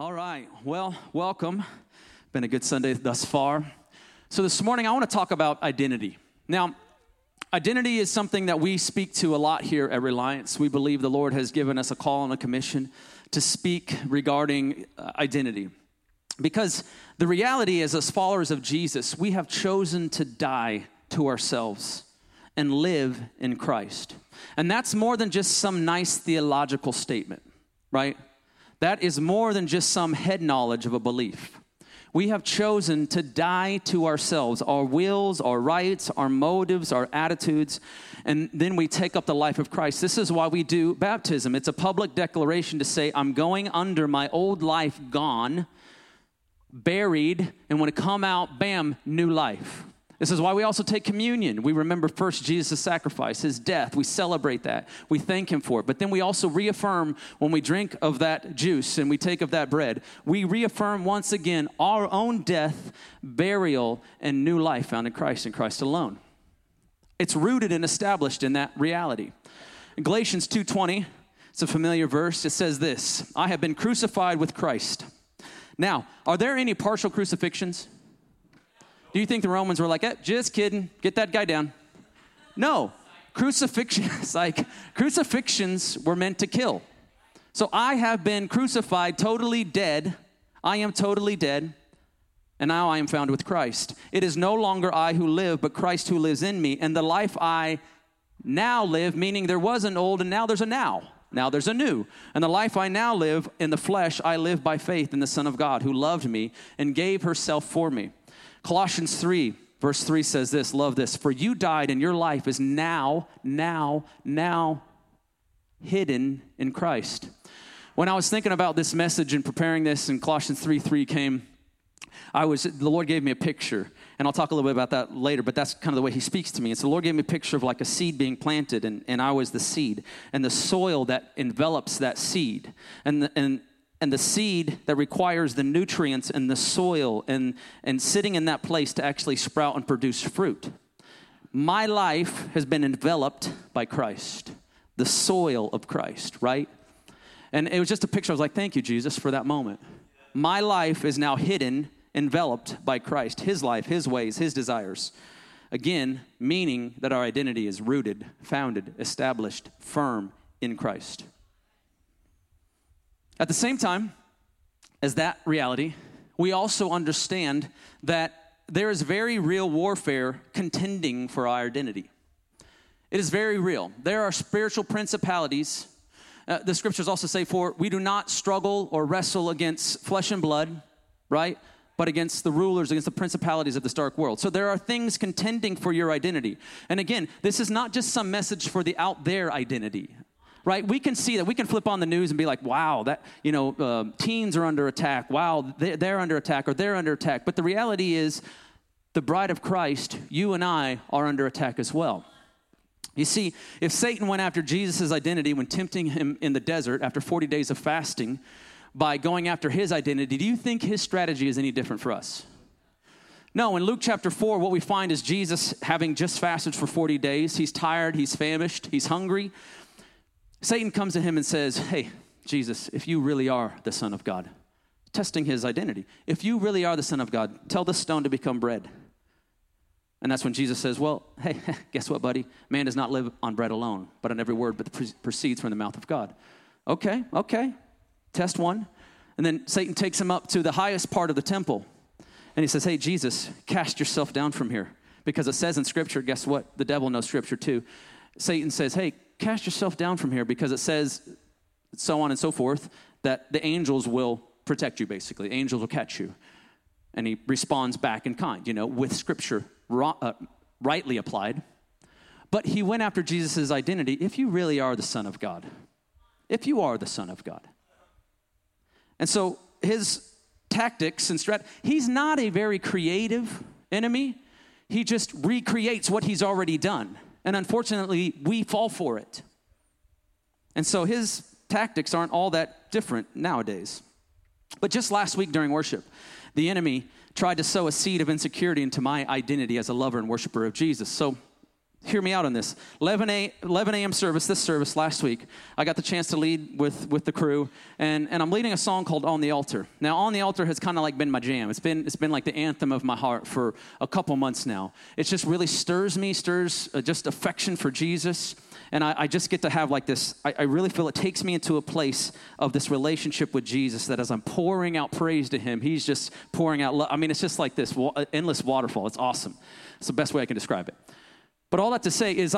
All right, well, welcome. Been a good Sunday thus far. So this morning, I want to talk about identity. Now, identity is something that we speak to a lot here at Reliance. We believe the Lord has given us a call and a commission to speak regarding identity. Because the reality is, as followers of Jesus, we have chosen to die to ourselves and live in Christ. And that's more than just some nice theological statement, right? That is more than just some head knowledge of a belief. We have chosen to die to ourselves, our wills, our rights, our motives, our attitudes, and then we take up the life of Christ. This is why we do baptism. It's a public declaration to say, I'm going under, my old life gone, buried, and when it come out, bam, new life. This is why we also take communion. We remember first Jesus' sacrifice, his death. We celebrate that. We thank him for it. But then we also reaffirm when we drink of that juice and we take of that bread. We reaffirm once again our own death, burial, and new life found in Christ and Christ alone. It's rooted and established in that reality. In Galatians 2:20, it's a familiar verse. It says this, I have been crucified with Christ. Now, are there any partial crucifixions? Do you think the Romans were like, eh, just kidding, get that guy down? No, crucifixions, crucifixions were meant to kill. So I have been crucified, totally dead. I am totally dead, and now I am found with Christ. It is no longer I who live, but Christ who lives in me, and the life I now live, meaning there was an old, and now there's a now. Now there's a new. And the life I now live in the flesh, I live by faith in the Son of God who loved me and gave herself for me. Colossians 3, verse 3 says this, love this, for you died and your life is now hidden in Christ. When I was thinking about this message and preparing this and Colossians 3:3 came, the Lord gave me a picture, and I'll talk a little bit about that later, but that's kind of the way he speaks to me. And so the Lord gave me a picture of like a seed being planted, and I was the seed, and the soil that envelops that seed, and the seed that requires the nutrients in the soil and sitting in that place to actually sprout and produce fruit. My life has been enveloped by Christ, the soil of Christ, right? And it was just a picture. I was like, thank you, Jesus, for that moment. My life is now hidden, enveloped by Christ, his life, his ways, his desires. Again, meaning that our identity is rooted, founded, established, firm in Christ. At the same time as that reality, we also understand that there is very real warfare contending for our identity. It is very real. There are spiritual principalities. The scriptures also say, for we do not struggle or wrestle against flesh and blood, right? But against the rulers, against the principalities of this dark world. So there are things contending for your identity. And again, this is not just some message for the out there identity. Right? We can see that. We can flip on the news and be like, wow, that, teens are under attack. Wow, they're under attack, or they're under attack. But the reality is the bride of Christ, you and I, are under attack as well. You see, if Satan went after Jesus' identity when tempting him in the desert after 40 days of fasting by going after his identity, do you think his strategy is any different for us? No, in Luke chapter 4, what we find is Jesus having just fasted for 40 days. He's tired, he's famished, he's hungry. Satan comes to him and says, hey, Jesus, if you really are the Son of God, testing his identity, if you really are the Son of God, tell this stone to become bread. And that's when Jesus says, well, hey, guess what, buddy? Man does not live on bread alone, but on every word that proceeds from the mouth of God. Okay, test one. And then Satan takes him up to the highest part of the temple, and he says, hey, Jesus, cast yourself down from here, because it says in Scripture, guess what? The devil knows Scripture too. Satan says, hey, cast yourself down from here, because it says, so on and so forth, that the angels will protect you, basically. Angels will catch you. And he responds back in kind, with Scripture rightly applied. But he went after Jesus' identity. If you really are the Son of God, if you are the Son of God. And so his tactics and he's not a very creative enemy. He just recreates what he's already done. And unfortunately, we fall for it. And so his tactics aren't all that different nowadays. But just last week during worship, the enemy tried to sow a seed of insecurity into my identity as a lover and worshiper of Jesus. So Hear me out on this. 11 a.m. service last week, I got the chance to lead with the crew, and I'm leading a song called On the Altar. Now, On the Altar has kind of like been my jam. It's been like the anthem of my heart for a couple months now. It just really stirs just affection for Jesus, and I just get to have like this, I really feel it takes me into a place of this relationship with Jesus that as I'm pouring out praise to him, he's just pouring out love. I mean, it's just like this endless waterfall. It's awesome. It's the best way I can describe it. But all that to say is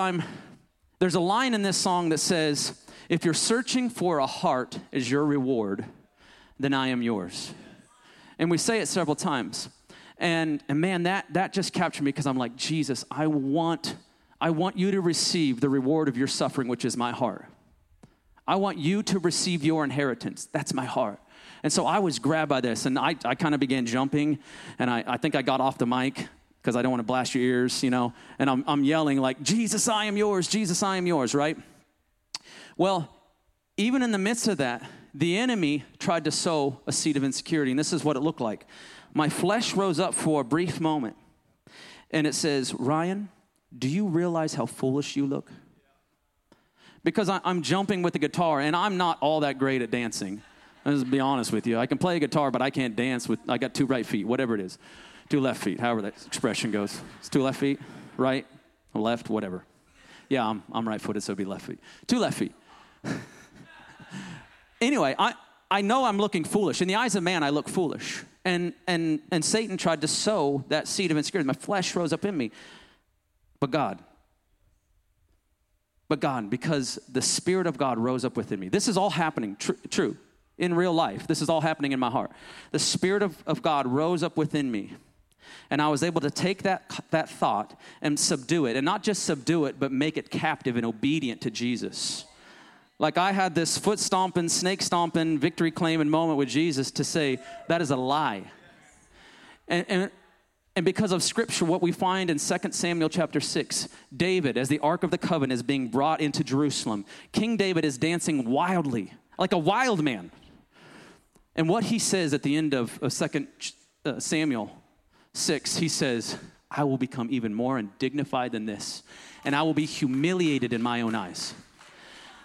there's a line in this song that says, if you're searching for a heart as your reward, then I am yours. And we say it several times. And man, that just captured me because I'm like, Jesus, I want you to receive the reward of your suffering, which is my heart. I want you to receive your inheritance. That's my heart. And so I was grabbed by this, and I kind of began jumping, and I think I got off the mic, because I don't want to blast your ears, you know, and I'm yelling like, Jesus, I am yours, Jesus, I am yours, right? Well, even in the midst of that, the enemy tried to sow a seed of insecurity, and this is what it looked like. My flesh rose up for a brief moment, and it says, Ryan, do you realize how foolish you look? Because I'm jumping with the guitar, and I'm not all that great at dancing. I'll just be honest with you. I can play a guitar, but I can't dance I got two right feet, whatever it is. Two left feet, however that expression goes. It's two left feet, right, left, whatever. Yeah, I'm right-footed, so it'd be left feet. Two left feet. Anyway, I know I'm looking foolish. In the eyes of man, I look foolish. And Satan tried to sow that seed of insecurity. My flesh rose up in me. But God, because the Spirit of God rose up within me. This is all happening, true, in real life. This is all happening in my heart. The Spirit of God rose up within me. And I was able to take that thought and subdue it. And not just subdue it, but make it captive and obedient to Jesus. Like I had this foot-stomping, snake-stomping, victory-claiming moment with Jesus to say, that is a lie. And because of Scripture, what we find in 2 Samuel chapter 6, David, as the Ark of the Covenant, is being brought into Jerusalem. King David is dancing wildly, like a wild man. And what he says at the end of 2 Samuel 6, he says, I will become even more undignified than this, and I will be humiliated in my own eyes.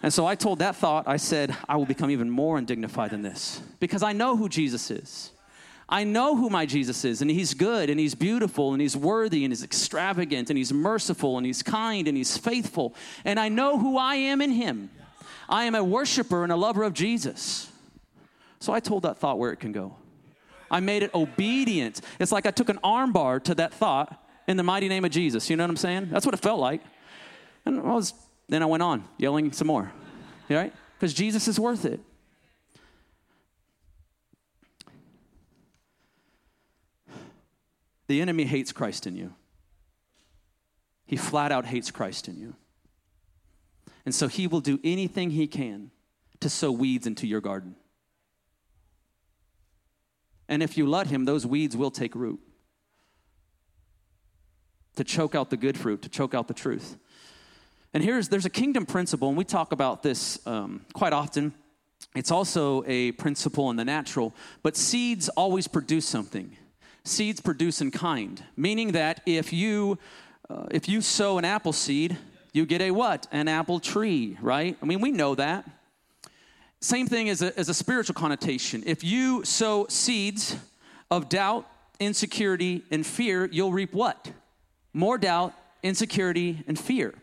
And so I told that thought, I said, I will become even more undignified than this, because I know who Jesus is. I know who my Jesus is, and he's good, and he's beautiful, and he's worthy, and he's extravagant, and he's merciful, and he's kind, and he's faithful, and I know who I am in him. I am a worshiper and a lover of Jesus. So I told that thought where it can go. I made it obedient. It's like I took an arm bar to that thought in the mighty name of Jesus. You know what I'm saying? That's what it felt like. And then I went on yelling some more. You all right? Because Jesus is worth it. The enemy hates Christ in you. He flat out hates Christ in you. And so he will do anything he can to sow weeds into your garden. And if you let him, those weeds will take root to choke out the good fruit, to choke out the truth. And there's a kingdom principle, and we talk about this quite often. It's also a principle in the natural, but seeds always produce something. Seeds produce in kind, meaning that if you sow an apple seed, you get a what? An apple tree, right? I mean, we know that. Same thing as a spiritual connotation. If you sow seeds of doubt, insecurity, and fear, you'll reap what? More doubt, insecurity, and fear.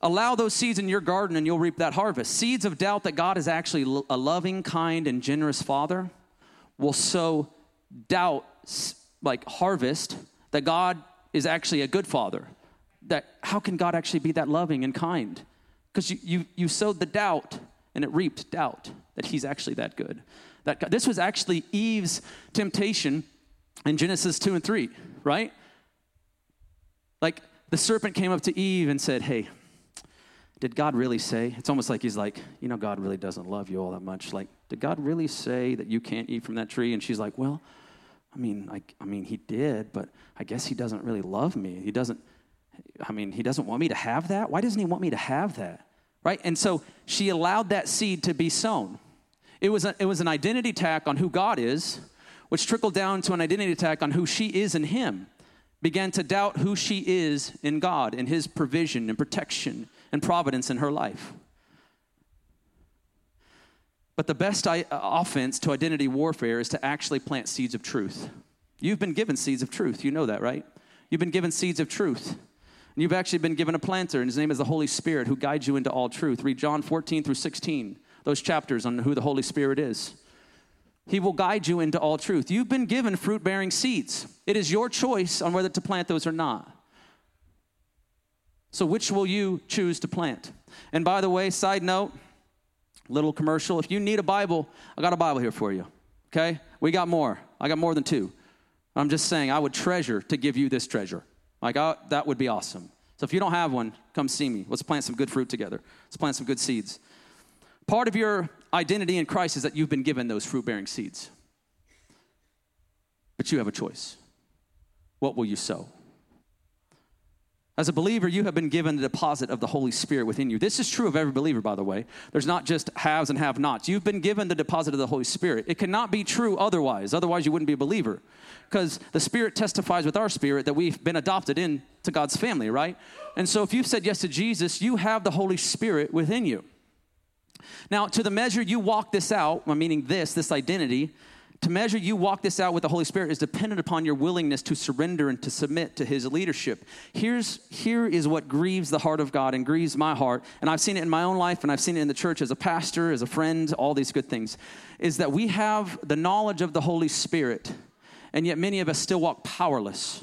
Allow those seeds in your garden and you'll reap that harvest. Seeds of doubt that God is actually a loving, kind, and generous Father will sow doubt, like harvest, that God is actually a good Father. That how can God actually be that loving and kind? Because you sowed the doubt, and it reaped doubt that he's actually that good. That God, this was actually Eve's temptation in Genesis 2 and 3, right? Like the serpent came up to Eve and said, hey, did God really say? It's almost like he's like, you know, God really doesn't love you all that much. Like, did God really say that you can't eat from that tree? And she's like, well, I mean, he did, but I guess he doesn't really love me. He doesn't want me to have that. Why doesn't he want me to have that? Right? And so she allowed that seed to be sown. It was an identity attack on who God is, which trickled down to an identity attack on who she is in him. began to doubt who she is in God and his provision and protection and providence in her life. But the best offense to identity warfare is to actually plant seeds of truth. You've been given seeds of truth. You know that, right? You've been given seeds of truth. And you've actually been given a planter, and his name is the Holy Spirit, who guides you into all truth. Read John 14 through 16, those chapters on who the Holy Spirit is. He will guide you into all truth. You've been given fruit-bearing seeds. It is your choice on whether to plant those or not. So which will you choose to plant? And by the way, side note, little commercial, if you need a Bible, I got a Bible here for you, okay? We got more. I got more than two. I'm just saying I would treasure to give you this treasure. Like, that would be awesome. So if you don't have one, come see me. Let's plant some good fruit together. Let's plant some good seeds. Part of your identity in Christ is that you've been given those fruit-bearing seeds. But you have a choice. What will you sow? As a believer, you have been given the deposit of the Holy Spirit within you. This is true of every believer, by the way. There's not just haves and have-nots. You've been given the deposit of the Holy Spirit. It cannot be true otherwise. Otherwise, you wouldn't be a believer, because the Spirit testifies with our spirit that we've been adopted into God's family, right? And so if you've said yes to Jesus, you have the Holy Spirit within you. Now, to the measure you walk this out, meaning this identity, to measure you walk this out with the Holy Spirit is dependent upon your willingness to surrender and to submit to his leadership. Here is what grieves the heart of God and grieves my heart, and I've seen it in my own life, and I've seen it in the church as a pastor, as a friend, all these good things, is that we have the knowledge of the Holy Spirit, and yet many of us still walk powerless.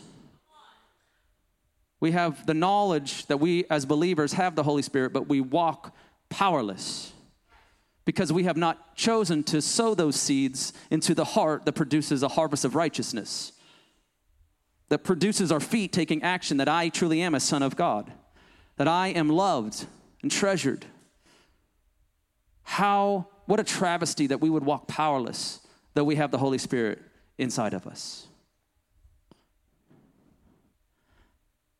We have the knowledge that we as believers have the Holy Spirit, but we walk powerless, because we have not chosen to sow those seeds into the heart that produces a harvest of righteousness, that produces our feet taking action, that I truly am a son of God, that I am loved and treasured. What a travesty that we would walk powerless, though we have the Holy Spirit inside of us.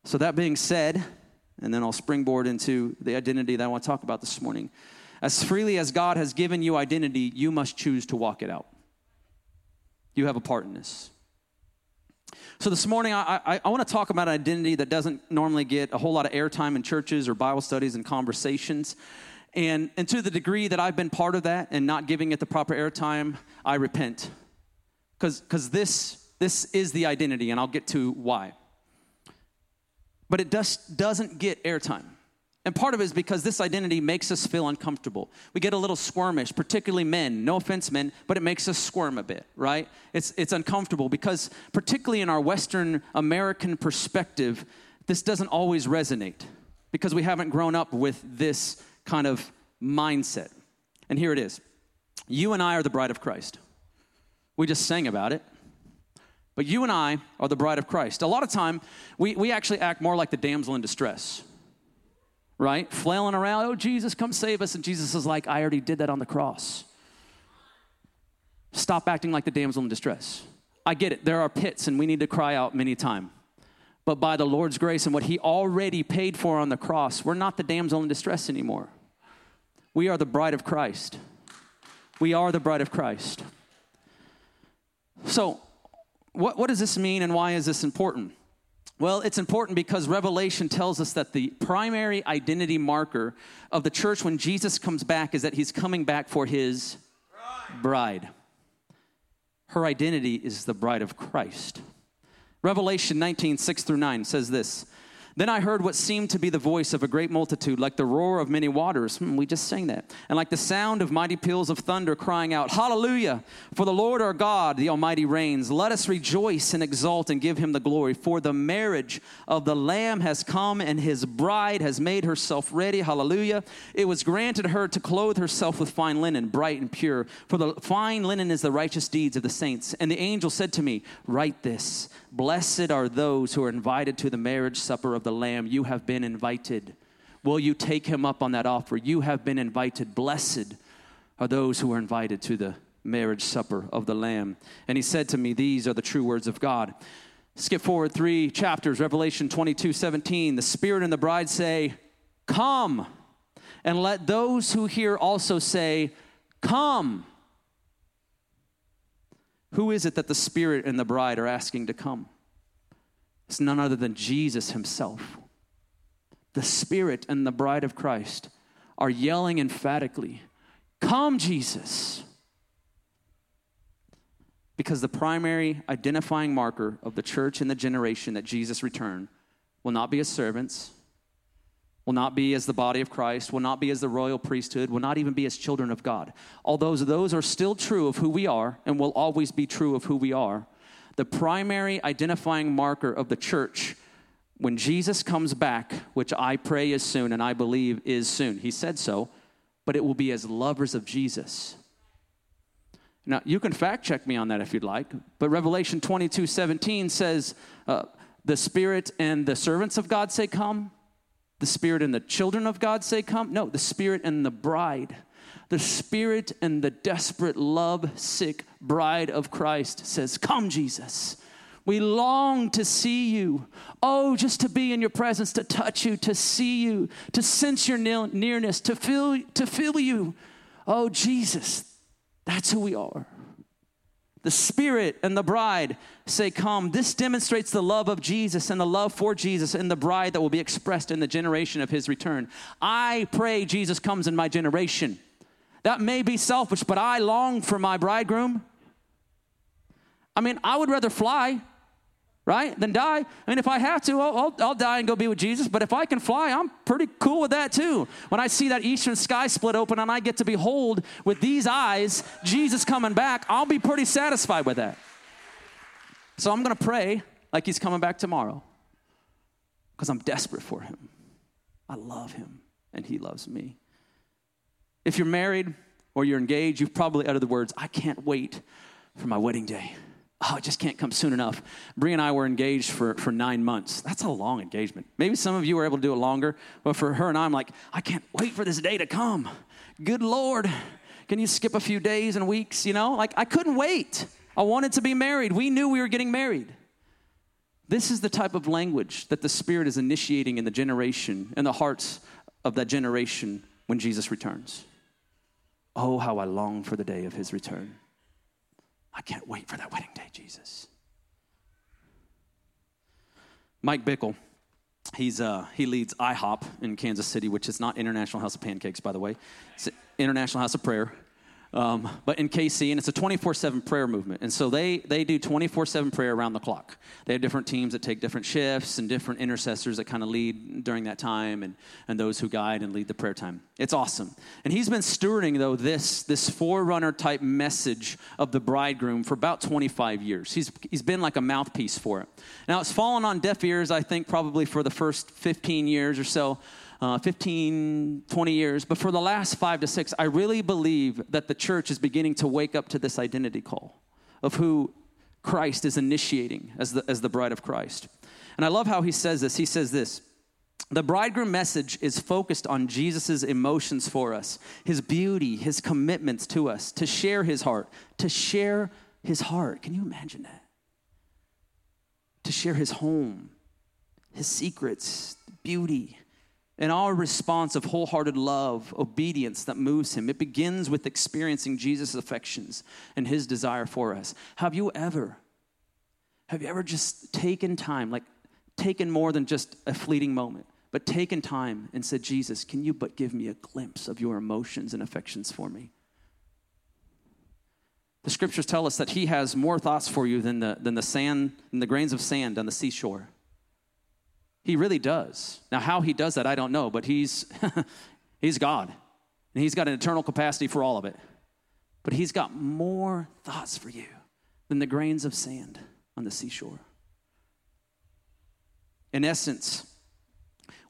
So that being said, and then I'll springboard into the identity that I want to talk about this morning. As freely as God has given you identity, you must choose to walk it out. You have a part in this. So this morning, I want to talk about an identity that doesn't normally get a whole lot of airtime in churches or Bible studies and conversations. And to the degree that I've been part of that and not giving it the proper airtime, I repent. Because this is the identity, and I'll get to why. But it just doesn't get airtime. And part of it is because this identity makes us feel uncomfortable. We get a little squirmish, particularly men. No offense, men, but it makes us squirm a bit, right? It's uncomfortable because particularly in our Western American perspective, this doesn't always resonate because we haven't grown up with this kind of mindset. And here it is. You and I are the bride of Christ. We just sang about it. But you and I are the bride of Christ. A lot of time, we actually act more like the damsel in distress, right? Flailing around, oh, Jesus, come save us. And Jesus is like, I already did that on the cross. Stop acting like the damsel in distress. I get it. There are pits, and we need to cry out many times. But by the Lord's grace and what he already paid for on the cross, we're not the damsel in distress anymore. We are the bride of Christ. We are the bride of Christ. So what does this mean, and why is this important? Well, it's important because Revelation tells us that the primary identity marker of the church when Jesus comes back is that he's coming back for his bride. Her identity is the bride of Christ. Revelation 19, 6 through 9 says this, Then I heard what seemed to be the voice of a great multitude, like the roar of many waters. We just sang that. And like the sound of mighty peals of thunder crying out, Hallelujah! For the Lord our God, the Almighty reigns. Let us rejoice and exult and give him the glory. For the marriage of the Lamb has come, and his bride has made herself ready. Hallelujah! It was granted her to clothe herself with fine linen, bright and pure. For the fine linen is the righteous deeds of the saints. And the angel said to me, Write this, Blessed are those who are invited to the marriage supper of the Lamb. You have been invited. Will you take him up on that offer? You have been invited. Blessed are those who are invited to the marriage supper of the Lamb. And he said to me, These are the true words of God. Skip forward 3 chapters, Revelation 22, 17. The Spirit and the bride say, Come. And let those who hear also say, Come. Who is it that the Spirit and the bride are asking to come? It's none other than Jesus himself. The Spirit and the bride of Christ are yelling emphatically, "Come, Jesus!" Because the primary identifying marker of the church and the generation that Jesus returned will not be as servants, will not be as the body of Christ, will not be as the royal priesthood, will not even be as children of God. Although those are still true of who we are and will always be true of who we are, the primary identifying marker of the church when Jesus comes back, which I pray is soon and I believe is soon, he said so, but it will be as lovers of Jesus. Now, you can fact check me on that if you'd like, but Revelation 22:17 says, the Spirit and the servants of God say, "Come." The Spirit and the children of God say, "Come." No, the Spirit and the bride. The Spirit and the desperate, love-sick bride of Christ says, "Come, Jesus. We long to see you. Oh, just to be in your presence, to touch you, to see you, to sense your nearness, to feel you. Oh, Jesus, that's who we are." The Spirit and the bride say, "Come." This demonstrates the love of Jesus and the love for Jesus and the bride that will be expressed in the generation of his return. I pray Jesus comes in my generation. That may be selfish, but I long for my bridegroom. I mean, I would rather fly, right, than die. I mean, if I have to, I'll die and go be with Jesus. But if I can fly, I'm pretty cool with that too. When I see that eastern sky split open and I get to behold with these eyes Jesus coming back, I'll be pretty satisfied with that. So I'm going to pray like he's coming back tomorrow because I'm desperate for him. I love him and he loves me. If you're married or you're engaged, you've probably uttered the words, "I can't wait for my wedding day. Oh, it just can't come soon enough." Bree and I were engaged for 9 months. That's a long engagement. Maybe some of you were able to do it longer, but for her and I'm like, "I can't wait for this day to come. Good Lord, can you skip a few days and weeks?" You know, like I couldn't wait. I wanted to be married. We knew we were getting married. This is the type of language that the Spirit is initiating in the generation, in the hearts of that generation when Jesus returns. Oh, how I long for the day of his return. I can't wait for that wedding day, Jesus. Mike Bickle, he leads IHOP in Kansas City, which is not International House of Pancakes, by the way. It's International House of Prayer, but in KC, and it's a 24/7 prayer movement. And so they do 24/7 prayer around the clock. They have different teams that take different shifts and different intercessors that kind of lead during that time and those who guide and lead the prayer time. It's awesome. And he's been stewarding, though, this forerunner-type message of the bridegroom for about 25 years. He's been like a mouthpiece for it. Now, it's fallen on deaf ears, I think, probably for the first 15 years or so, 20 years. But for the last 5 to 6, I really believe that the church is beginning to wake up to this identity call of who Christ is initiating as the bride of Christ. And I love how he says this. He says this: the bridegroom message is focused on Jesus' emotions for us, his beauty, his commitments to us, to share his heart, to share his heart. Can you imagine that? To share his home, his secrets, beauty, and our response of wholehearted love, obedience that moves him. It begins with experiencing Jesus' affections and his desire for us. Have you ever just taken time, like taken more than just a fleeting moment, but taken time and said, "Jesus, can you but give me a glimpse of your emotions and affections for me?" The scriptures tell us that he has more thoughts for you than the grains of sand on the seashore. He really does. Now, how he does that, I don't know, but he's God, and he's got an eternal capacity for all of it. But he's got more thoughts for you than the grains of sand on the seashore. In essence,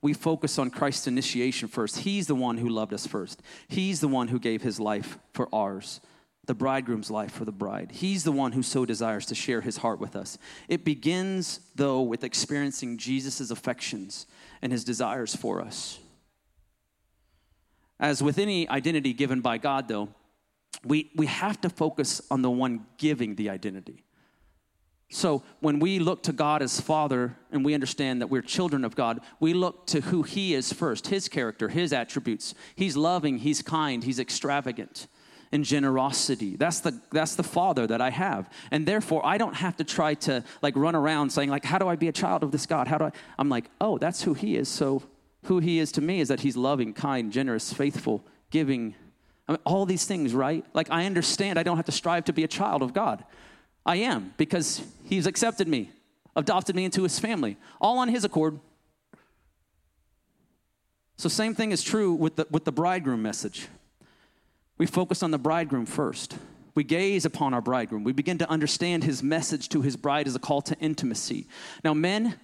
we focus on Christ's initiation first. He's the one who loved us first. He's the one who gave his life for ours, the bridegroom's life for the bride. He's the one who so desires to share his heart with us. It begins, though, with experiencing Jesus' affections and his desires for us. As with any identity given by God, though, we have to focus on the one giving the identity. So when we look to God as Father and we understand that we're children of God, we look to who he is first, his character, his attributes. He's loving, he's kind, he's extravagant. and generosity. That's the Father that I have. And therefore, I don't have to try to like run around saying like, how do I be a child of this God? How do I? I'm like, oh, that's who he is. So who he is to me is that he's loving, kind, generous, faithful, giving. I mean, all these things, right? Like I understand I don't have to strive to be a child of God. I am because he's accepted me, adopted me into his family, all on his accord. So same thing is true with the bridegroom message. We focus on the bridegroom first. We gaze upon our bridegroom. We begin to understand his message to his bride as a call to intimacy. Now, men,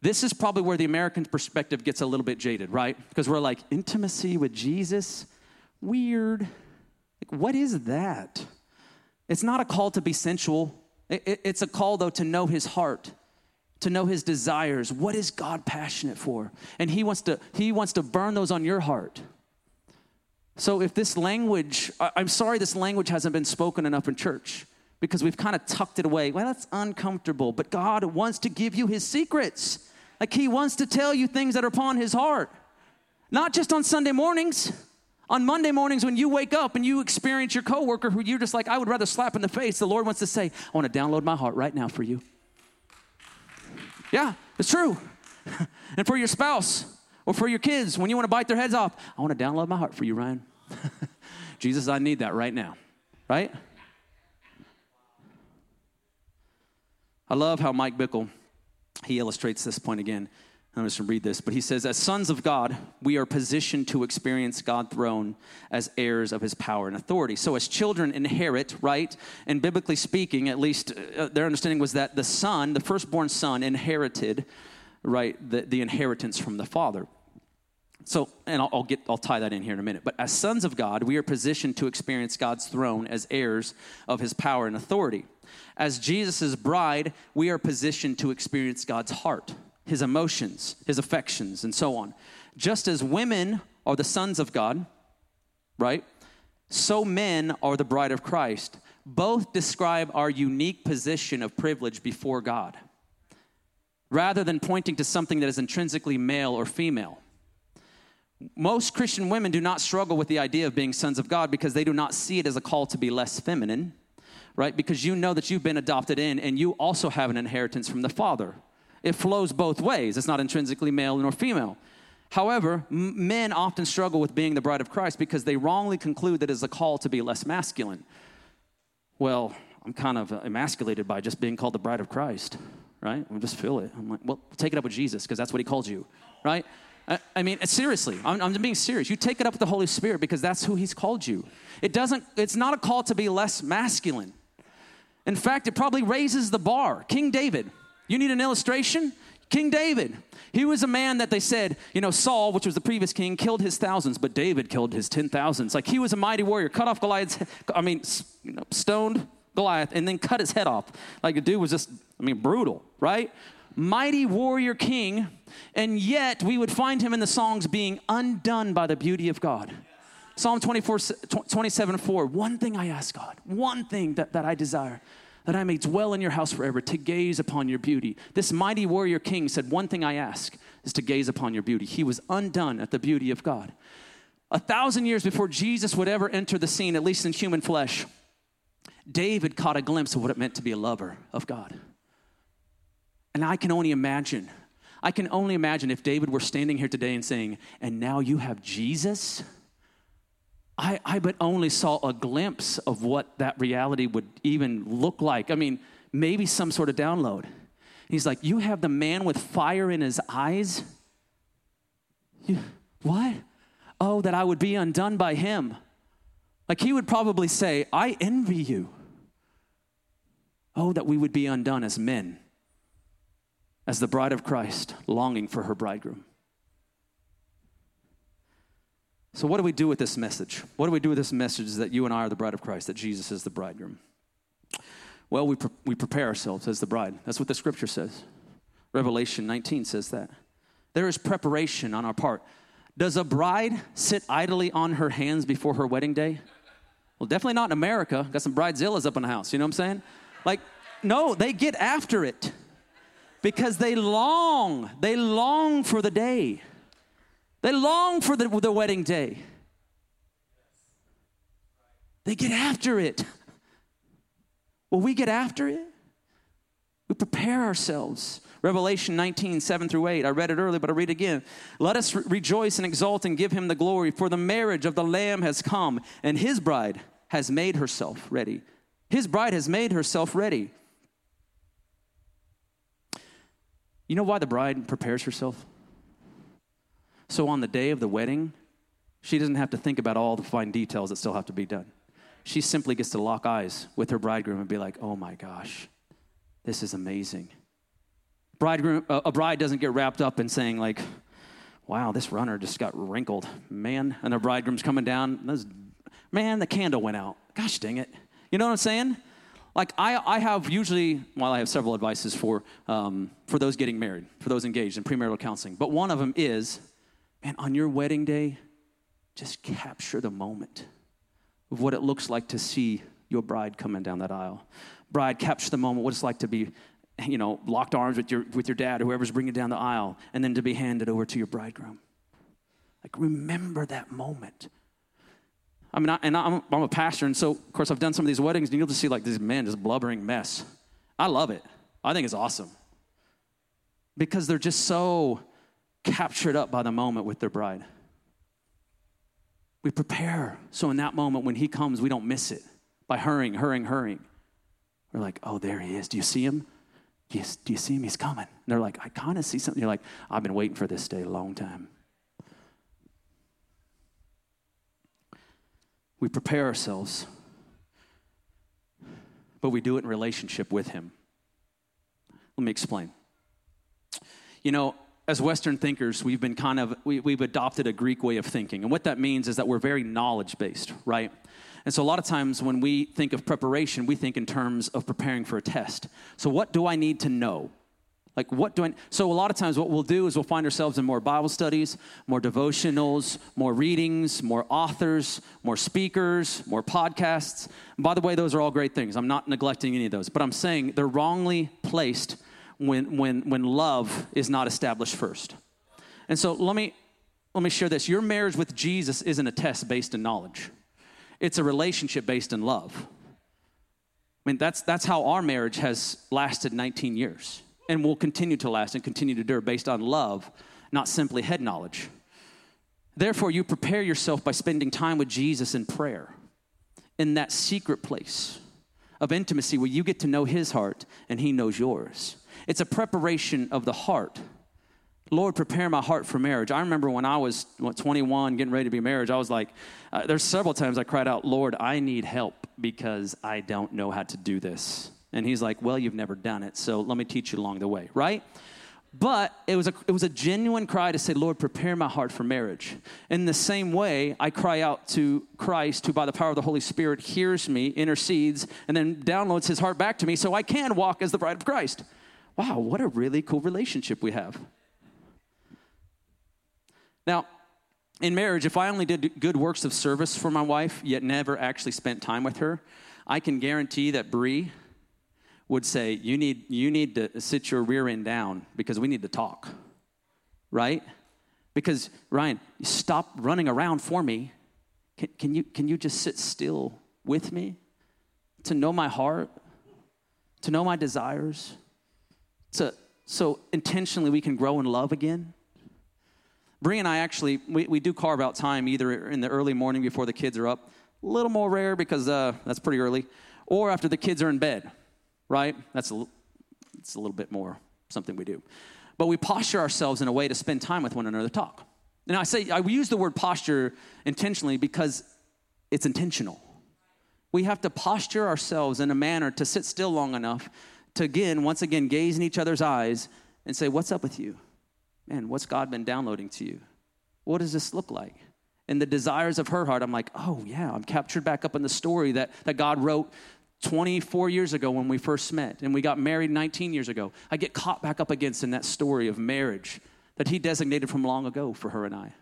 this is probably where the American perspective gets a little bit jaded, right? Because we're like, intimacy with Jesus? Weird. Like, what is that? It's not a call to be sensual. It's a call, though, to know his heart, to know his desires. What is God passionate for? And he wants to burn those on your heart. So if this language, I'm sorry this language hasn't been spoken enough in church because we've kind of tucked it away. Well, that's uncomfortable, but God wants to give you his secrets. Like he wants to tell you things that are upon his heart. Not just on Sunday mornings. On Monday mornings when you wake up and you experience your coworker who you're just like, I would rather slap in the face. The Lord wants to say, I want to download my heart right now for you. Yeah, it's true. And for your spouse or for your kids, when you want to bite their heads off, I want to download my heart for you, Ryan. Jesus, I need that right now, right? I love how Mike Bickle, he illustrates this point again. I'm just going to read this, but he says, as sons of God, we are positioned to experience God's throne as heirs of his power and authority. So as children inherit, right? And biblically speaking, at least their understanding was that the son, the firstborn son, inherited, right, the inheritance from the father. So, and I'll tie that in here in a minute. But as sons of God, we are positioned to experience God's throne as heirs of his power and authority. As Jesus' bride, we are positioned to experience God's heart, his emotions, his affections, and so on. Just as women are the sons of God, right? So men are the bride of Christ. Both describe our unique position of privilege before God, rather than pointing to something that is intrinsically male or female. Most Christian women do not struggle with the idea of being sons of God because they do not see it as a call to be less feminine, right? Because you know that you've been adopted in and you also have an inheritance from the Father. It flows both ways. It's not intrinsically male nor female. However, men often struggle with being the bride of Christ because they wrongly conclude that it's a call to be less masculine. Well, I'm kind of emasculated by just being called the bride of Christ, right? I just feel it. I'm like, well, take it up with Jesus because that's what he called you, right? I mean, seriously, I'm being serious. You take it up with the Holy Spirit because that's who he's called you. It's not a call to be less masculine. In fact, it probably raises the bar. King David. You need an illustration? King David. He was a man that they said, you know, Saul, which was the previous king, killed his thousands, but David killed his 10,000s. Like he was a mighty warrior, cut off Goliath's, stoned Goliath and then cut his head off. Like the dude was just, brutal, right? Mighty warrior king. And yet we would find him in the Psalms being undone by the beauty of God. Psalm 27:4, one thing I ask God, one thing that I desire, that I may dwell in your house forever, to gaze upon your beauty. This mighty warrior king said, one thing I ask is to gaze upon your beauty. He was undone at the beauty of God. 1,000 years before Jesus would ever enter the scene, at least in human flesh, David caught a glimpse of what it meant to be a lover of God. And I can only imagine if David were standing here today and saying, and now you have Jesus? I but only saw a glimpse of what that reality would even look like. Maybe some sort of download. He's like, you have the man with fire in his eyes? What? Oh, that I would be undone by him. Like he would probably say, I envy you. Oh, that we would be undone as men, as the bride of Christ, longing for her bridegroom. So what do we do with this message? What do we do with this message that you and I are the bride of Christ, that Jesus is the bridegroom? Well, we prepare ourselves as the bride. That's what the scripture says. Revelation 19 says that. There is preparation on our part. Does a bride sit idly on her hands before her wedding day? Well, definitely not in America. Got some bridezillas up in the house, you know what I'm saying? Like, no, they get after it because they long for the day. They long for the wedding day. They get after it. Will we get after it? We prepare ourselves. Revelation 19, 7 through 8. I read it earlier, but I'll read it again. Let us rejoice and exult and give him the glory, for the marriage of the Lamb has come, and his bride has made herself ready. His bride has made herself ready. You know why the bride prepares herself? So on the day of the wedding, she doesn't have to think about all the fine details that still have to be done. She simply gets to lock eyes with her bridegroom and be like, oh my gosh, this is amazing. A bride doesn't get wrapped up in saying like, wow, this runner just got wrinkled. Man, and her bridegroom's coming down. Man, the candle went out. Gosh dang it. You know what I'm saying? Like I have several advices for those getting married, for those engaged in premarital counseling. But one of them is, man, on your wedding day, just capture the moment of what it looks like to see your bride coming down that aisle. Bride, capture the moment, what it's like to be, locked arms with your dad, whoever's bringing down the aisle, and then to be handed over to your bridegroom. Like, remember that moment. I mean, I'm a pastor, and so, of course, I've done some of these weddings, and you'll just see, like, these men just blubbering mess. I love it. I think it's awesome. Because they're just so captured up by the moment with their bride. We prepare, so in that moment, when he comes, we don't miss it by hurrying. We're like, oh, there he is. Do you see him? Yes, do you see him? He's coming. And they're like, I kind of see something. You're like, I've been waiting for this day a long time. We prepare ourselves, but we do it in relationship with him. Let me explain. As Western thinkers, we've been we've adopted a Greek way of thinking. And what that means is that we're very knowledge-based, right? And so a lot of times when we think of preparation, we think in terms of preparing for a test. So what do I need to know? Like, so a lot of times what we'll do is we'll find ourselves in more Bible studies, more devotionals, more readings, more authors, more speakers, more podcasts. And by the way, those are all great things. I'm not neglecting any of those. But I'm saying they're wrongly placed when love is not established first. And so let me share this. Your marriage with Jesus isn't a test based in knowledge. It's a relationship based in love. I mean, that's how our marriage has lasted 19 years. And will continue to last and continue to endure based on love, not simply head knowledge. Therefore, you prepare yourself by spending time with Jesus in prayer, in that secret place of intimacy where you get to know his heart and he knows yours. It's a preparation of the heart. Lord, prepare my heart for marriage. I remember when I was 21, getting ready to be married, I was like, there's several times I cried out, Lord, I need help because I don't know how to do this. And he's like, well, you've never done it, so let me teach you along the way, right? But it was a genuine cry to say, Lord, prepare my heart for marriage. In the same way, I cry out to Christ, who by the power of the Holy Spirit hears me, intercedes, and then downloads his heart back to me so I can walk as the bride of Christ. Wow, what a really cool relationship we have. Now, in marriage, if I only did good works of service for my wife, yet never actually spent time with her, I can guarantee that Bree would say, you need to sit your rear end down because we need to talk, right? Because, Ryan, stop running around for me. Can you just sit still with me to know my heart, to know my desires, so intentionally we can grow in love again? Bree and I actually, we do carve out time either in the early morning before the kids are up, a little more rare because that's pretty early, or after the kids are in bed, right? It's a little bit more something we do. But we posture ourselves in a way to spend time with one another, talk. And I use the word posture intentionally because it's intentional. We have to posture ourselves in a manner to sit still long enough to once again, gaze in each other's eyes and say, what's up with you? Man, what's God been downloading to you? What does this look like? And the desires of her heart, I'm like, oh, yeah, I'm captured back up in the story that God wrote 24 years ago when we first met, and we got married 19 years ago. I get caught back up against in that story of marriage that he designated from long ago for her and I.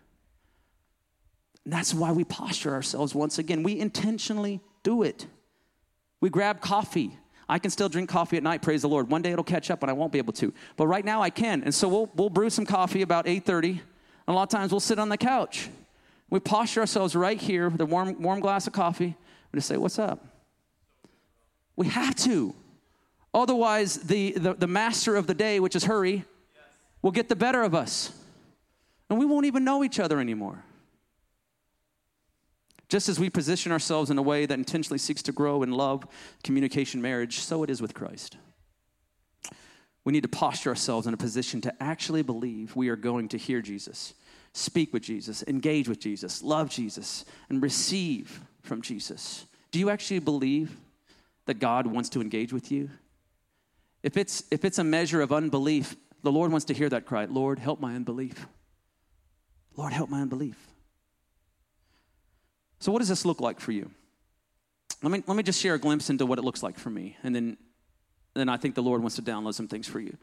And that's why we posture ourselves once again. We intentionally do it. We grab coffee. I can still drink coffee at night, praise the Lord. One day it'll catch up and I won't be able to. But right now I can. And so we'll brew some coffee about 8:30. And a lot of times we'll sit on the couch. We posture ourselves right here with a warm glass of coffee. and to say, what's up? We have to. Otherwise, the master of the day, which is hurry, will get the better of us. And we won't even know each other anymore. Just as we position ourselves in a way that intentionally seeks to grow in love, communication, marriage, so it is with Christ. We need to posture ourselves in a position to actually believe we are going to hear Jesus, speak with Jesus, engage with Jesus, love Jesus, and receive from Jesus. Do you actually believe that God wants to engage with you? If it's a measure of unbelief, the Lord wants to hear that cry, Lord, help my unbelief. Lord, help my unbelief. So what does this look like for you? Let me just share a glimpse into what it looks like for me, and then I think the Lord wants to download some things for you.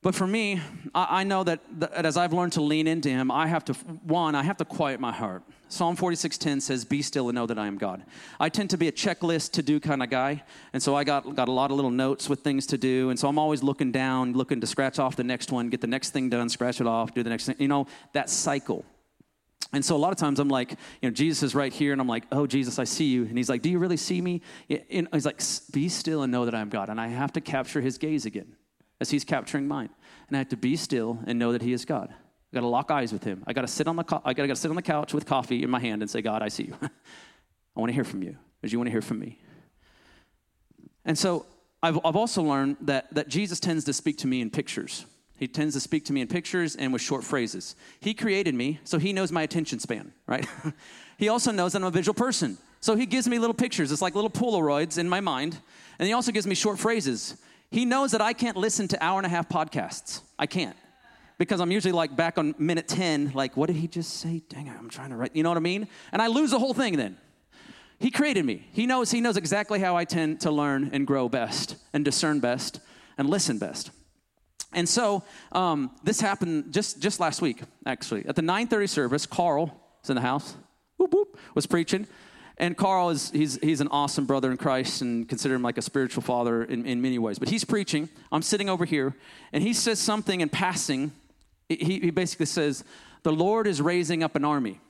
But for me, I know that as I've learned to lean into him, I have to quiet my heart. Psalm 46:10 says, be still and know that I am God. I tend to be a checklist to do kind of guy. And so I got a lot of little notes with things to do. And so I'm always looking down, looking to scratch off the next one, get the next thing done, scratch it off, do the next thing, that cycle. And so a lot of times I'm like, Jesus is right here. And I'm like, oh, Jesus, I see you. And he's like, do you really see me? And he's like, be still and know that I am God. And I have to capture his gaze again as he's capturing mine. And I have to be still and know that he is God. I got to lock eyes with him. I got to sit on the couch with coffee in my hand and say, God, I see you. I want to hear from you because you want to hear from me. And so I've also learned that Jesus tends to speak to me in pictures. He tends to speak to me in pictures and with short phrases. He created me, so he knows my attention span, right? He also knows that I'm a visual person, so he gives me little pictures. It's like little Polaroids in my mind, and he also gives me short phrases. He knows that I can't listen to hour-and-a-half podcasts. I can't, because I'm usually like back on minute 10, like, what did he just say? Dang it, I'm trying to write, you know what I mean? And I lose the whole thing then. He created me. He knows exactly how I tend to learn and grow best and discern best and listen best. And so this happened just last week, actually. At the 9:30 service, Carl is in the house, was preaching. And Carl he's an awesome brother in Christ and consider him like a spiritual father in many ways. But he's preaching. I'm sitting over here, and he says something in passing. He basically says, the Lord is raising up an army.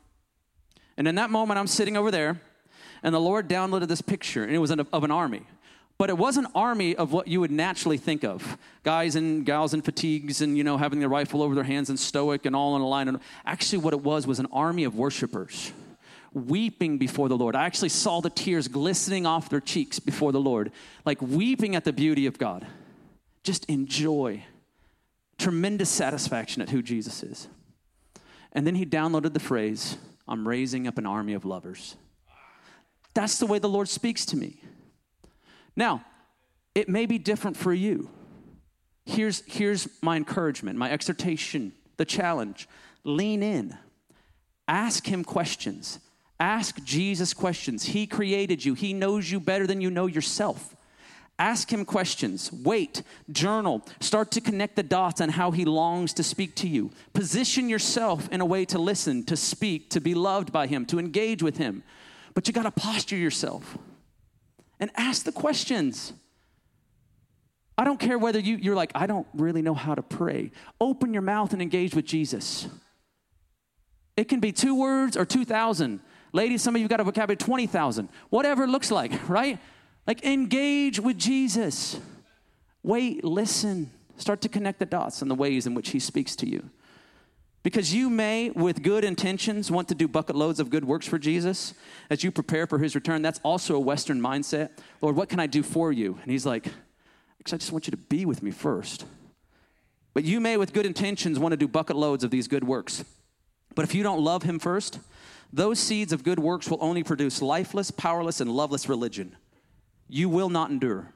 And in that moment, I'm sitting over there, and the Lord downloaded this picture, and it was of an army. But it was an army of what you would naturally think of. Guys and gals in fatigues and, having their rifle over their hands and stoic and all in a line. And actually what it was an army of worshipers weeping before the Lord. I actually saw the tears glistening off their cheeks before the Lord, like weeping at the beauty of God. Just enjoy. Tremendous satisfaction at who Jesus is. And then he downloaded the phrase, I'm raising up an army of lovers. That's the way the Lord speaks to me. Now, it may be different for you. Here's my encouragement, my exhortation, the challenge. Lean in. Ask him questions. Ask Jesus questions. He created you. He knows you better than you know yourself. Ask him questions. Wait. Journal. Start to connect the dots on how he longs to speak to you. Position yourself in a way to listen, to speak, to be loved by him, to engage with him. But you got to posture yourself. And ask the questions. I don't care whether you're like, I don't really know how to pray. Open your mouth and engage with Jesus. It can be 2 words or 2,000. Ladies, some of you got a vocabulary 20,000. Whatever it looks like, right? Like engage with Jesus. Wait, listen. Start to connect the dots on the ways in which he speaks to you. Because you may, with good intentions, want to do bucket loads of good works for Jesus. As you prepare for his return, that's also a Western mindset. Lord, what can I do for you? And he's like, I just want you to be with me first. But you may, with good intentions, want to do bucket loads of these good works. But if you don't love him first, those seeds of good works will only produce lifeless, powerless, and loveless religion. You will not endure.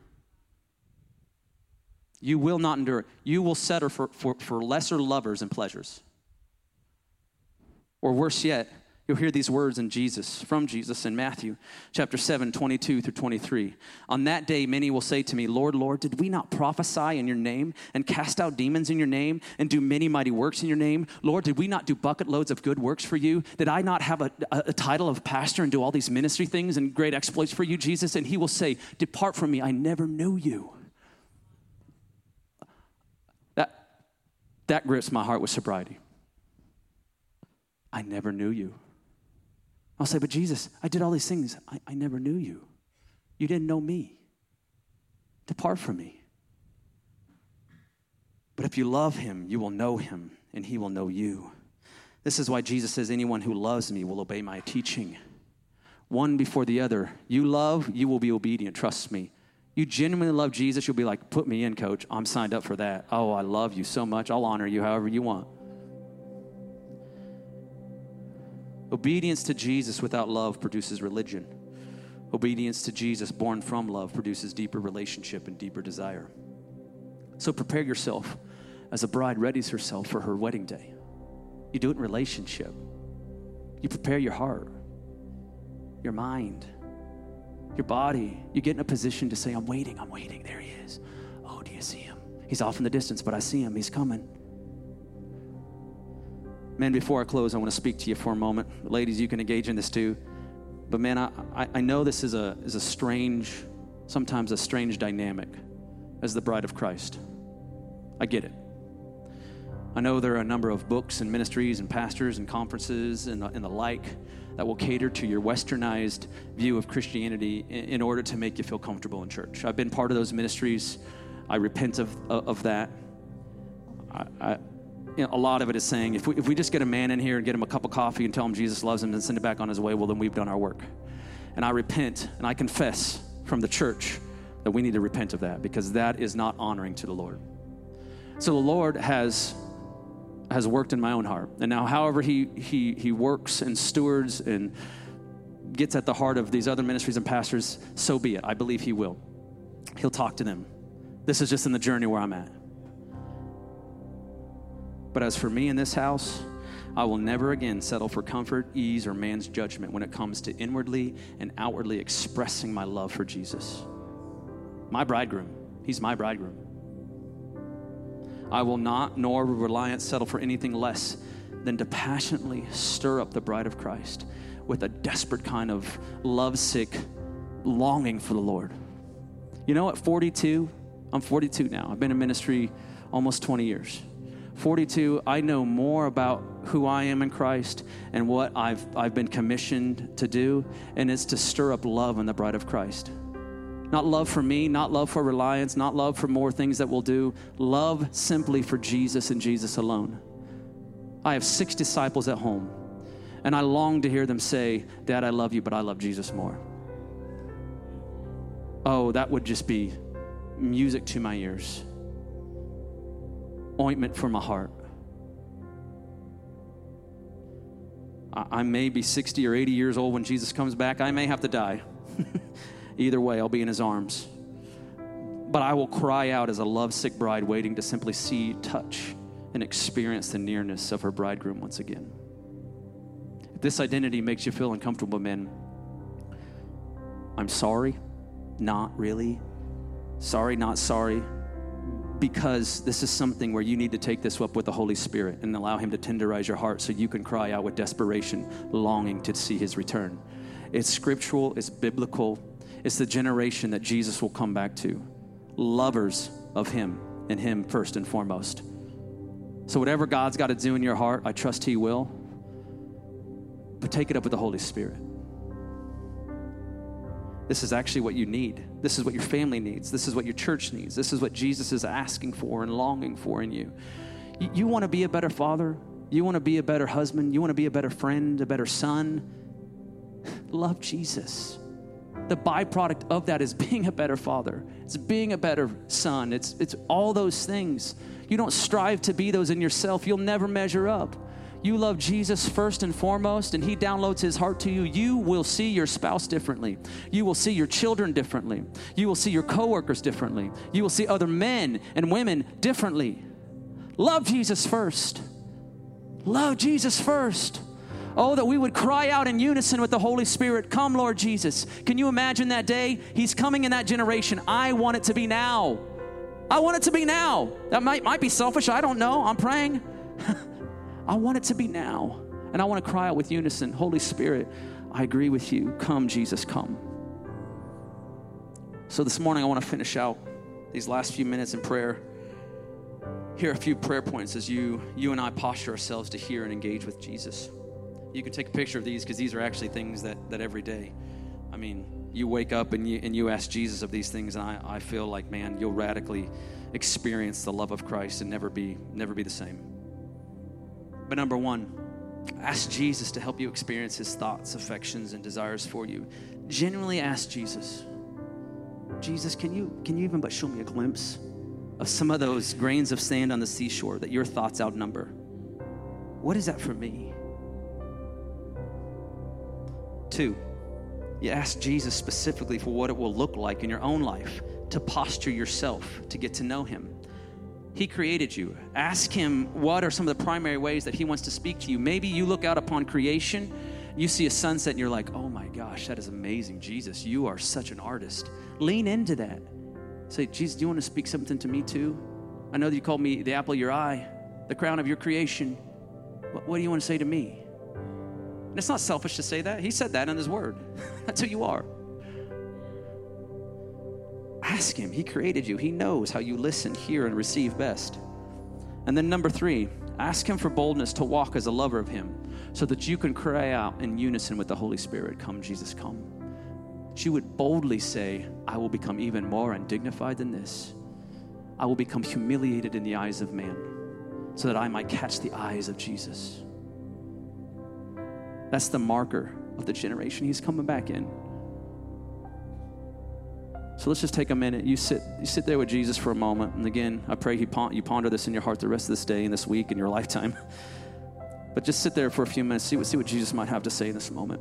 You will not endure. You will settle for lesser lovers and pleasures. Or worse yet, you'll hear these words from Jesus in Matthew chapter 7, 22 through 23. On that day, many will say to me, Lord, Lord, did we not prophesy in your name and cast out demons in your name and do many mighty works in your name? Lord, did we not do bucket loads of good works for you? Did I not have a title of pastor and do all these ministry things and great exploits for you, Jesus? And he will say, depart from me, I never knew you. That grips my heart with sobriety. I never knew you. I'll say, but Jesus, I did all these things. I never knew you. You didn't know me. Depart from me. But if you love him, you will know him, and he will know you. This is why Jesus says, anyone who loves me will obey my teaching. One before the other. You love, you will be obedient. Trust me. You genuinely love Jesus, you'll be like, put me in, coach. I'm signed up for that. Oh, I love you so much. I'll honor you however you want. Obedience to Jesus without love produces religion. Obedience to Jesus born from love produces deeper relationship and deeper desire. So prepare yourself as a bride readies herself for her wedding day. You do it in relationship. You prepare your heart, your mind, your body. You get in a position to say, I'm waiting. There he is. Oh, do you see him? He's off in the distance, but I see him. He's coming. Man, before I close, I want to speak to you for a moment. Ladies, you can engage in this too. But man, I know this is a strange, sometimes a strange dynamic as the bride of Christ. I get it. I know there are a number of books and ministries and pastors and conferences and the like that will cater to your westernized view of Christianity in order to make you feel comfortable in church. I've been part of those ministries. I repent of that. You know, a lot of it is saying, if we just get a man in here and get him a cup of coffee and tell him Jesus loves him and send him back on his way, well, then we've done our work. And I repent and I confess from the church that we need to repent of that, because that is not honoring to the Lord. So the Lord has worked in my own heart. And now however he works and stewards and gets at the heart of these other ministries and pastors, so be it. I believe he will. He'll talk to them. This is just in the journey where I'm at. But as for me in this house, I will never again settle for comfort, ease, or man's judgment when it comes to inwardly and outwardly expressing my love for Jesus. My bridegroom. He's my bridegroom. I will not, nor will Reliance, settle for anything less than to passionately stir up the bride of Christ with a desperate kind of lovesick longing for the Lord. You know, at 42, I'm 42 now. I've been in ministry almost 20 years. 42, I know more about who I am in Christ and what I've been commissioned to do, and it's to stir up love in the bride of Christ. Not love for me, not love for Reliance, not love for more things that we'll do. Love simply for Jesus and Jesus alone. I have 6 disciples at home, and I long to hear them say, Dad, I love you, but I love Jesus more. Oh, that would just be music to my ears. Ointment for my heart. I may be 60 or 80 years old when Jesus comes back. I may have to die. Either way, I'll be in his arms. But I will cry out as a lovesick bride waiting to simply see, touch, and experience the nearness of her bridegroom once again. If this identity makes you feel uncomfortable, men, I'm sorry. Not really. Sorry, not sorry. Because this is something where you need to take this up with the Holy Spirit and allow him to tenderize your heart so you can cry out with desperation, longing to see his return. It's scriptural, it's biblical. It's the generation that Jesus will come back to. Lovers of him and him first and foremost. So whatever God's got to do in your heart, I trust he will. But take it up with the Holy Spirit. This is actually what you need. This is what your family needs. This is what your church needs. This is what Jesus is asking for and longing for in you. You want to be a better father. You want to be a better husband. You want to be a better friend, a better son. Love Jesus. The byproduct of that is being a better father. It's being a better son. It's all those things. You don't strive to be those in yourself. You'll never measure up. You love Jesus first and foremost, and he downloads his heart to you. You will see your spouse differently. You will see your children differently. You will see your coworkers differently. You will see other men and women differently. Love Jesus first. Love Jesus first. Oh, that we would cry out in unison with the Holy Spirit, come, Lord Jesus. Can you imagine that day? He's coming in that generation. I want it to be now. I want it to be now. That might be selfish. I don't know. I'm praying. I want it to be now. And I want to cry out with unison, Holy Spirit, I agree with you. Come, Jesus, come. So this morning, I want to finish out these last few minutes in prayer. Here are a few prayer points as you and I posture ourselves to hear and engage with Jesus. You can take a picture of these because these are actually things that every day, I mean, you wake up and you ask Jesus of these things, and I feel like, man, you'll radically experience the love of Christ and never be the same. But number one, ask Jesus to help you experience his thoughts, affections, and desires for you. Genuinely ask Jesus, can you even but show me a glimpse of some of those grains of sand on the seashore that your thoughts outnumber? What is that for me? 2, you ask Jesus specifically for what it will look like in your own life to posture yourself to get to know him. He created you. Ask him what are some of the primary ways that he wants to speak to you. Maybe you look out upon creation, you see a sunset, and you're like, oh my gosh, that is amazing. Jesus, you are such an artist. Lean into that. Say, Jesus, do you want to speak something to me too? I know that you called me the apple of your eye, the crown of your creation. What do you want to say to me? And it's not selfish to say that. He said that in his word. That's who you are. Ask him. He created you. He knows how you listen, hear, and receive best. And then number 3, ask him for boldness to walk as a lover of him so that you can cry out in unison with the Holy Spirit, come, Jesus, come. You would boldly say, I will become even more undignified than this. I will become humiliated in the eyes of man so that I might catch the eyes of Jesus. That's the marker of the generation he's coming back in. So let's just take a minute. You sit there with Jesus for a moment. And again, I pray you ponder this in your heart the rest of this day and this week and your lifetime. But just sit there for a few minutes. See what Jesus might have to say in this moment.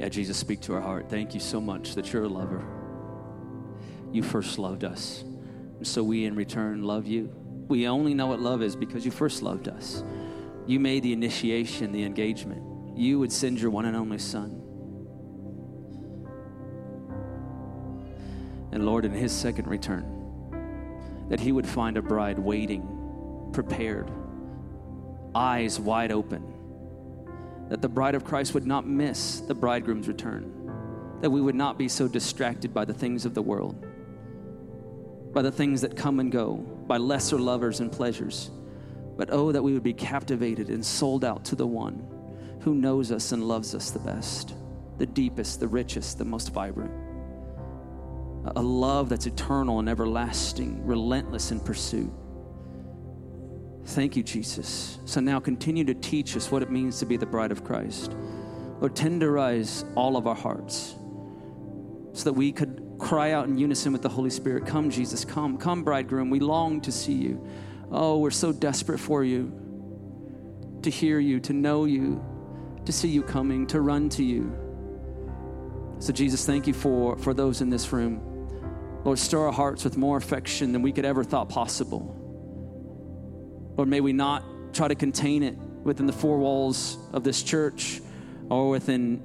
Yeah, Jesus, speak to our heart. Thank you so much that you're a lover. You first loved us, and so we in return love you. We only know what love is because you first loved us. You made the initiation, the engagement. You would send your one and only Son. And Lord, in his second return, that he would find a bride waiting, prepared, eyes wide open, that the bride of Christ would not miss the bridegroom's return, that we would not be so distracted by the things of the world, by the things that come and go, by lesser lovers and pleasures, but oh, that we would be captivated and sold out to the one who knows us and loves us the best, the deepest, the richest, the most vibrant, a love that's eternal and everlasting, relentless in pursuit. Thank you, Jesus. So now continue to teach us what it means to be the bride of Christ. Lord, tenderize all of our hearts so that we could cry out in unison with the Holy Spirit, come, Jesus, come. Come, bridegroom. We long to see you. Oh, we're so desperate for you, to hear you, to know you, to see you coming, to run to you. So, Jesus, thank you for those in this room. Lord, stir our hearts with more affection than we could ever thought possible. Lord, may we not try to contain it within the four walls of this church or in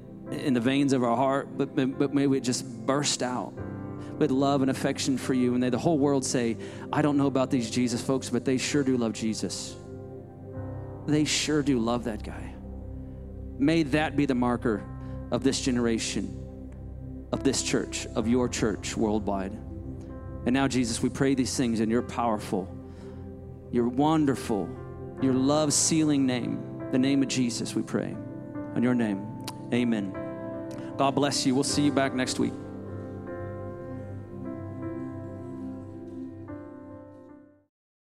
the veins of our heart, but may we just burst out with love and affection for you. And may the whole world say, I don't know about these Jesus folks, but they sure do love Jesus. They sure do love that guy. May that be the marker of this generation, of this church, of your church worldwide. And now, Jesus, we pray these things in your powerful, your wonderful, your love-sealing name, the name of Jesus, we pray. In your name, amen. God bless you. We'll see you back next week.